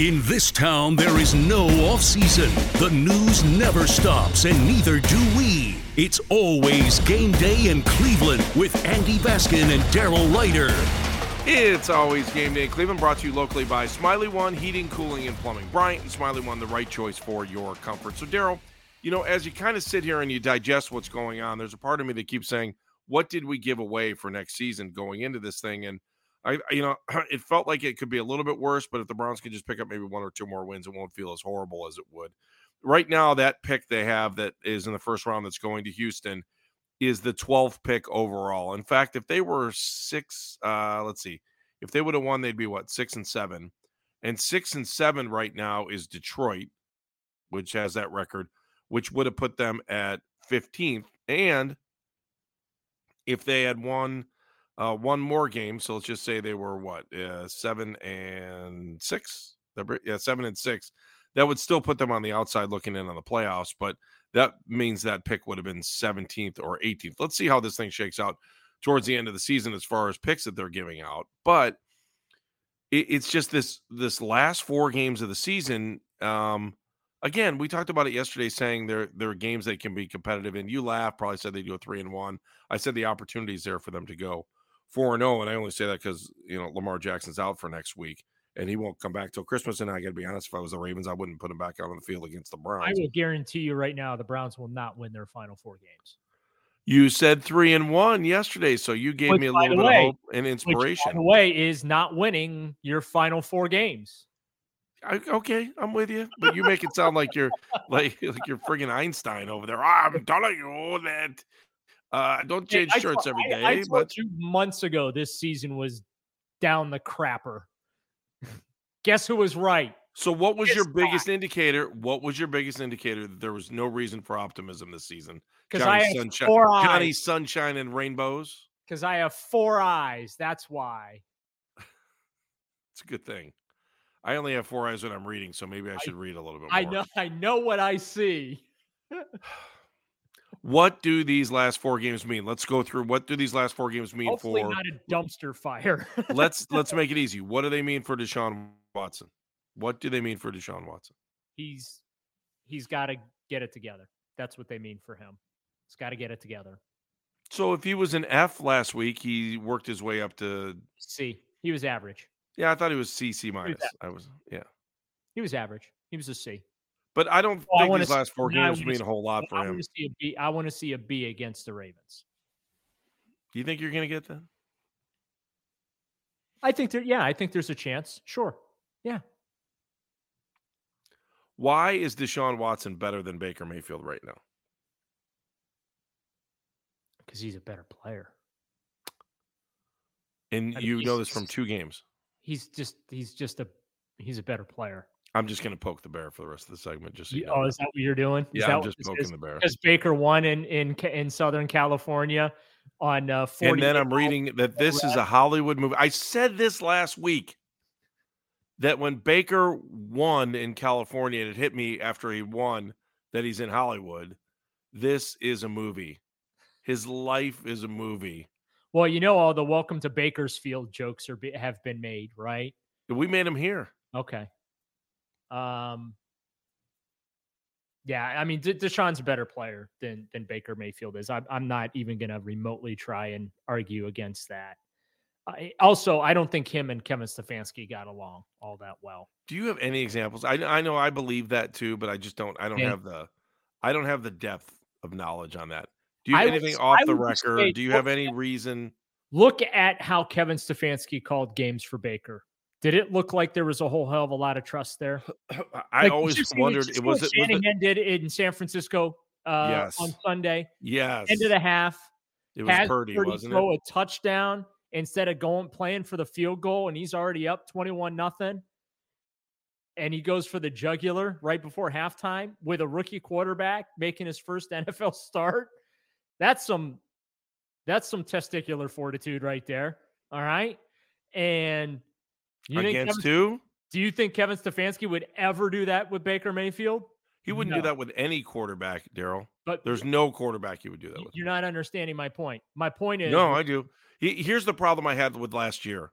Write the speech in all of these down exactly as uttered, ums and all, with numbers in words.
In this town, there is no off-season. The news never stops, and neither do we. It's always game day in Cleveland with Andy Baskin and Daryl Leiter. It's always game day in Cleveland, brought to you locally by Smiley One Heating, Cooling, and Plumbing. Bryant and Smiley One, the right choice for your comfort. So, Daryl, you know, as you kind of sit here and you digest what's going on, there's a part of me that keeps saying, what did we give away for next season going into this thing? And I, you know, it felt like it could be a little bit worse, but if the Browns could just pick up maybe one or two more wins, it won't feel as horrible as it would. Right now, that pick they have that is in the first round that's going to Houston is the twelfth pick overall. In fact, if they were six, uh, let's see, if they would have won, they'd be what, six and seven. And six and seven right now is Detroit, which has that record, which would have put them at fifteenth. And if they had won Uh, one more game, so let's just say they were what uh, seven and six. Yeah, seven and six. That would still put them on the outside looking in on the playoffs, but that means that pick would have been seventeenth or eighteenth. Let's see how this thing shakes out towards the end of the season as far as picks that they're giving out. But it, it's just this this last four games of the season. Um, again, we talked about it yesterday, saying there there are games that can be competitive, and you laugh. Probably said they do a three and one. I said the opportunities there for them to go four and oh, and I only say that because, you know, Lamar Jackson's out for next week, and he won't come back till Christmas. And I got to be honest, if I was the Ravens, I wouldn't put him back out on the field against the Browns. I will guarantee you right now the Browns will not win their final four games. You said three and one yesterday, so you gave which, me a little bit way, of hope and inspiration. Which, by the way, is not winning your final four games. I, okay, I'm with you, but you make it sound like you're like like you're friggin' Einstein over there. I'm telling you that. Uh, don't change I, shirts I, every day. I, I told but you months ago, this season was down the crapper. Guess who was right? So what was it's your biggest not. indicator? What was your biggest indicator that there was no reason for optimism this season? Because I have sunshine, four eyes. Johnny Sunshine and Rainbows. Because I have four eyes. That's why. It's a good thing. I only have four eyes when I'm reading, so maybe I should I, read a little bit more. I know. I know what I see. What do these last four games mean? Let's go through. What do these last four games mean Hopefully for? Not a dumpster fire. let's let's make it easy. What do they mean for Deshaun Watson? What do they mean for Deshaun Watson? He's he's got to get it together. That's what they mean for him. He's got to get it together. So if he was an F last week, he worked his way up to C. He was average. Yeah, I thought he was C C minus. Was I was yeah. He was average. He was a C. But I don't well, think I these last see, four games mean see, a whole lot for I him. See a B, I want to see a B against the Ravens. Do you think you're going to get that? I think there. Yeah, I think there's a chance. Sure. Yeah. Why is Deshaun Watson better than Baker Mayfield right now? Because he's a better player. And I mean, you know this from two games. He's just. He's just a. He's a better player. I'm just going to poke the bear for the rest of the segment. Just so you know. Oh, is that what you're doing? Is yeah, that I'm just poking is, the bear. Because Baker won in, in in Southern California on uh, forty. And then I'm reading that this is a Hollywood movie. I said this last week, that when Baker won in California, and it hit me after he won that he's in Hollywood, this is a movie. His life is a movie. Well, you know, all the welcome to Bakersfield jokes are have been made, right? We made them here. Okay. Um. Yeah, I mean, Deshaun's a better player than than Baker Mayfield is. I'm I'm not even going to remotely try and argue against that. I, also, I don't think him and Kevin Stefanski got along all that well. Do you have any examples? I I know I believe that too, but I just don't. I don't yeah. have the I don't have the depth of knowledge on that. Do you have I anything would, off I the record? Say, Do you have any at, reason? Look at how Kevin Stefanski called games for Baker. Did it look like there was a whole hell of a lot of trust there? I like, always just, wondered. It was it Shanahan did in San Francisco uh, yes. on Sunday. Yes, end of the half. It was Purdy, Purdy wasn't throw it? A touchdown instead of going playing for the field goal, and he's already up twenty-one nothing. And he goes for the jugular right before halftime with a rookie quarterback making his first N F L start. That's some. That's some testicular fortitude right there. All right, and. You Against Kevin, two? Do you think Kevin Stefanski would ever do that with Baker Mayfield? He wouldn't no. do that with any quarterback, Daryl. But there's no quarterback he would do that with. You're not understanding my point. My point is... No, I do. He, here's the problem I had with last year.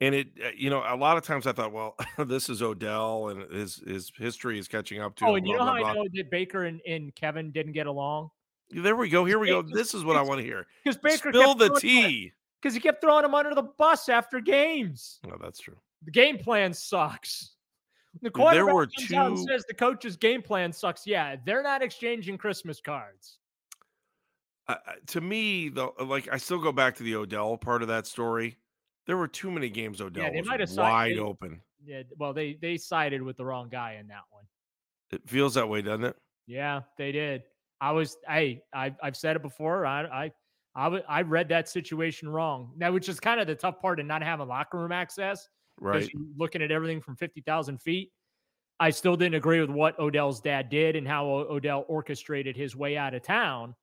And it, you know, a lot of times I thought, well, this is Odell and his his history is catching up to him. Oh, and blah, you know blah, how blah. I know that Baker and, and Kevin didn't get along? There we go. Here we go. This is what I want to hear. Because Baker spill the tea. Because he kept throwing him under the bus after games. No, that's true. The game plan sucks. The quarterback there were comes two... out and says the coach's game plan sucks. Yeah, they're not exchanging Christmas cards. Uh, to me, though, like I still go back to the Odell part of that story. There were too many games Odell yeah, they was might have wide sided, open. Yeah, well, they they sided with the wrong guy in that one. It feels that way, doesn't it? Yeah, they did. I was, hey, I, I've said it before. I, I, I, w- I read that situation wrong. Now, which is kind of the tough part of not having locker room access. Right. You're looking at everything from fifty thousand feet. I still didn't agree with what Odell's dad did and how o- Odell orchestrated his way out of town.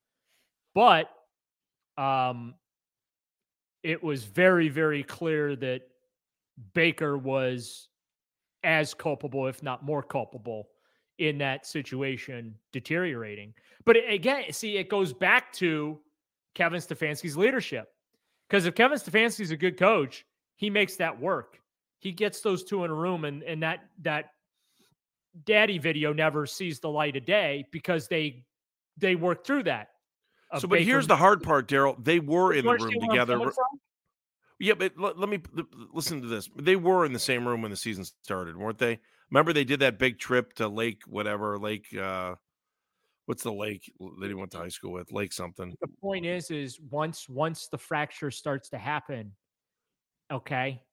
But um, it was very, very clear that Baker was as culpable, if not more culpable, in that situation deteriorating. But it, again, see, it goes back to Kevin Stefanski's leadership. Because if Kevin Stefanski's a good coach, he makes that work. He gets those two in a room, and, and that that daddy video never sees the light of day because they they work through that. So, but Baker. Here's the hard part, Daryl. They were in the room together. Yeah, but let, let me listen to this. They were in the same room when the season started, weren't they? Remember they did that big trip to Lake, whatever, Lake, uh, what's the lake that he went to high school with? Lake something. The point is, is once once the fracture starts to happen, okay,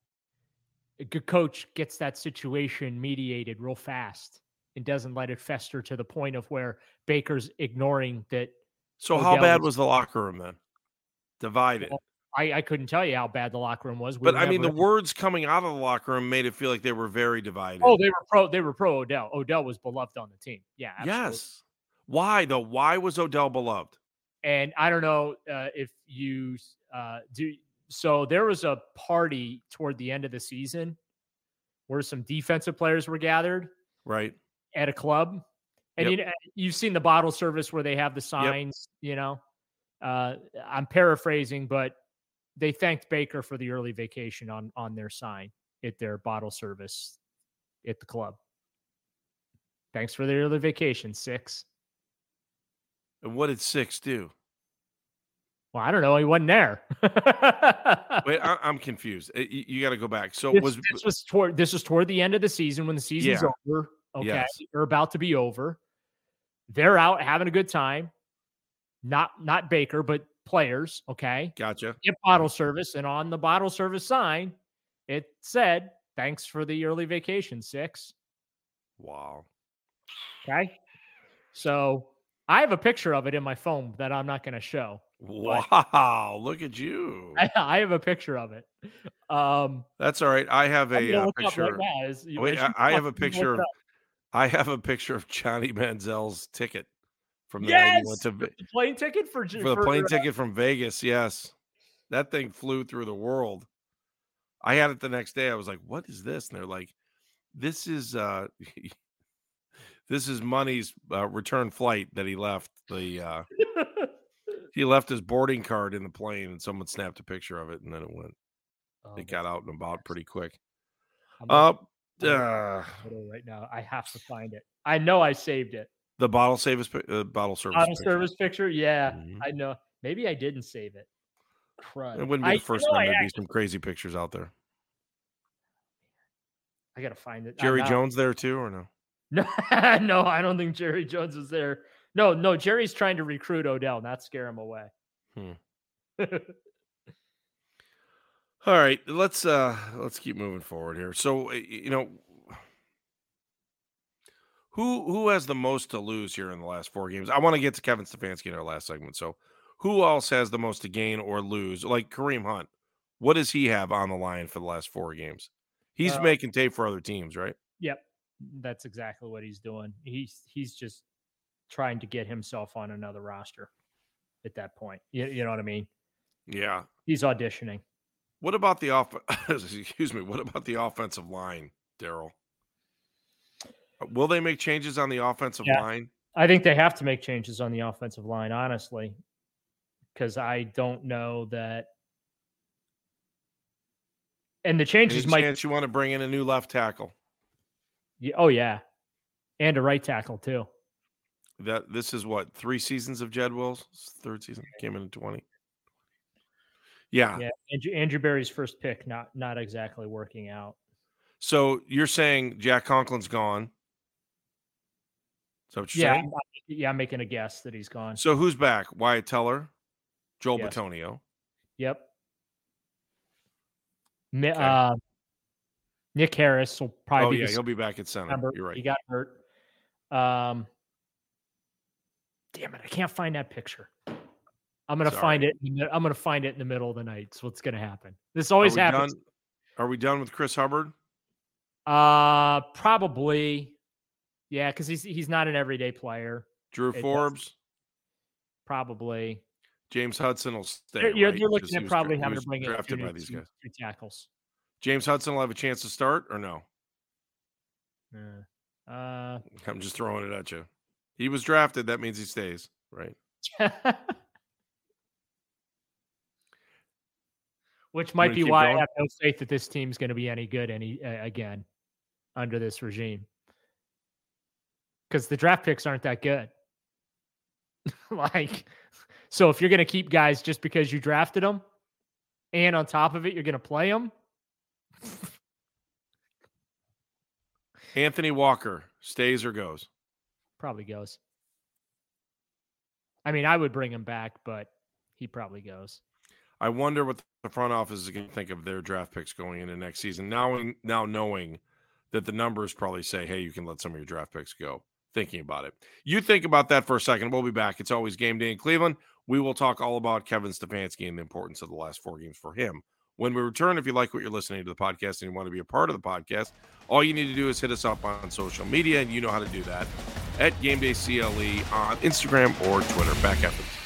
a good coach gets that situation mediated real fast and doesn't let it fester to the point of where Baker's ignoring that. So Odell, how bad was the locker room then? Divided. Well, I, I couldn't tell you how bad the locker room was. We but I mean, the words coming out of the locker room made it feel like they were very divided. Oh, they were pro. They were pro Odell. Odell was beloved on the team. Yeah. Absolutely. Yes. Why though? Why was Odell beloved? And I don't know uh, if you uh, do. So there was a party toward the end of the season where some defensive players were gathered. Right. At a club. And yep. you know, you've seen the bottle service where they have the signs, yep. you know, uh, I'm paraphrasing, but they thanked Baker for the early vacation on, on their sign at their bottle service at the club. Thanks for the early vacation, Six. And what did Six do? Well, I don't know. He wasn't there. Wait, I, I'm confused. You, you got to go back. So this was, this was toward this was toward the end of the season when the season's yeah. over. Okay, yes. They're about to be over. They're out having a good time. Not not Baker, but players, okay? Gotcha. Get bottle service, and on the bottle service sign, it said, thanks for the early vacation, Six. Wow. Okay? So I have a picture of it in my phone that I'm not going to show. Wow, look at you. I, I have a picture of it. Um, That's all right. I have a uh, picture. Right is, Wait, I, I have a picture of I have a picture of Johnny Manziel's ticket from the, yes! went to, the plane ticket for, for the for, plane uh, ticket from Vegas. Yes. That thing flew through the world. I had it the next day. I was like, what is this? And they're like, this is, uh, this is money's uh, return flight that he left. The, uh, he left his boarding card in the plane and someone snapped a picture of it. And then it went, oh, it got out and about pretty quick. Uh, Uh, right now, I have to find it. I know I saved it. The bottle service, uh, bottle service, bottle picture. service picture. Yeah, mm-hmm. I know. Maybe I didn't save it. Crud. It wouldn't be I, the first time. There'd actually... be some crazy pictures out there. I gotta find it. Jerry Jones there too, or no? No, no, I don't think Jerry Jones is there. No, no, Jerry's trying to recruit Odell, not scare him away. Hmm. All right, let's uh, let's keep moving forward here. So, you know, who who has the most to lose here in the last four games? I want to get to Kevin Stefanski in our last segment. So, who else has the most to gain or lose? Like Kareem Hunt, what does he have on the line for the last four games? He's uh, making tape for other teams, right? Yep, that's exactly what he's doing. He's he's just trying to get himself on another roster at that point. You, you know what I mean? Yeah, he's auditioning. What about the off? Excuse me. What about the offensive line, Daryl? Will they make changes on the offensive yeah, line? I think they have to make changes on the offensive line, honestly, because I don't know that And the changes Any might. Chance you want to bring in a new left tackle? Yeah, oh yeah, and a right tackle too. That this is what three seasons of Jed Wills. Third season came in in twenty. Yeah, yeah. Andrew, Andrew Berry's first pick not not exactly working out. So you're saying Jack Conklin's gone? Is that what you're yeah, saying? I'm, yeah, I'm making a guess that he's gone. So who's back? Wyatt Teller, Joel yes. Bitonio. Yep. Okay. Uh, Nick Harris will probably. Oh be yeah, he'll be back at center. Number. You're right. He got hurt. Um, damn it! I can't find that picture. I'm gonna Sorry. find it. I'm gonna find it in the middle of the night. It's what's gonna happen. This always Are we happens. Done? Are we done with Chris Hubbard? Uh, probably. Yeah, because he's he's not an everyday player. Drew it Forbes, does. Probably. James Hudson will stay. You're, you're, right? you're looking at probably having to bring in two, by these guys. two tackles. James Hudson will have a chance to start or no? Uh, uh, I'm just throwing it at you. He was drafted. That means he stays, right? Which might be why going? I have no faith that this team's going to be any good any uh, again under this regime. Because the draft picks aren't that good. like... So if you're going to keep guys just because you drafted them, and on top of it, you're going to play them. Anthony Walker stays or goes? Probably goes. I mean, I would bring him back, but he probably goes. I wonder what the front office is going to think of their draft picks going into next season. Now, now knowing that the numbers probably say, hey, you can let some of your draft picks go. Thinking about it. You think about that for a second. We'll be back. It's always game day in Cleveland. We will talk all about Kevin Stefanski and the importance of the last four games for him. When we return, if you like what you're listening to the podcast and you want to be a part of the podcast, all you need to do is hit us up on social media, and you know how to do that at Game Day C L E on Instagram or Twitter. Back after the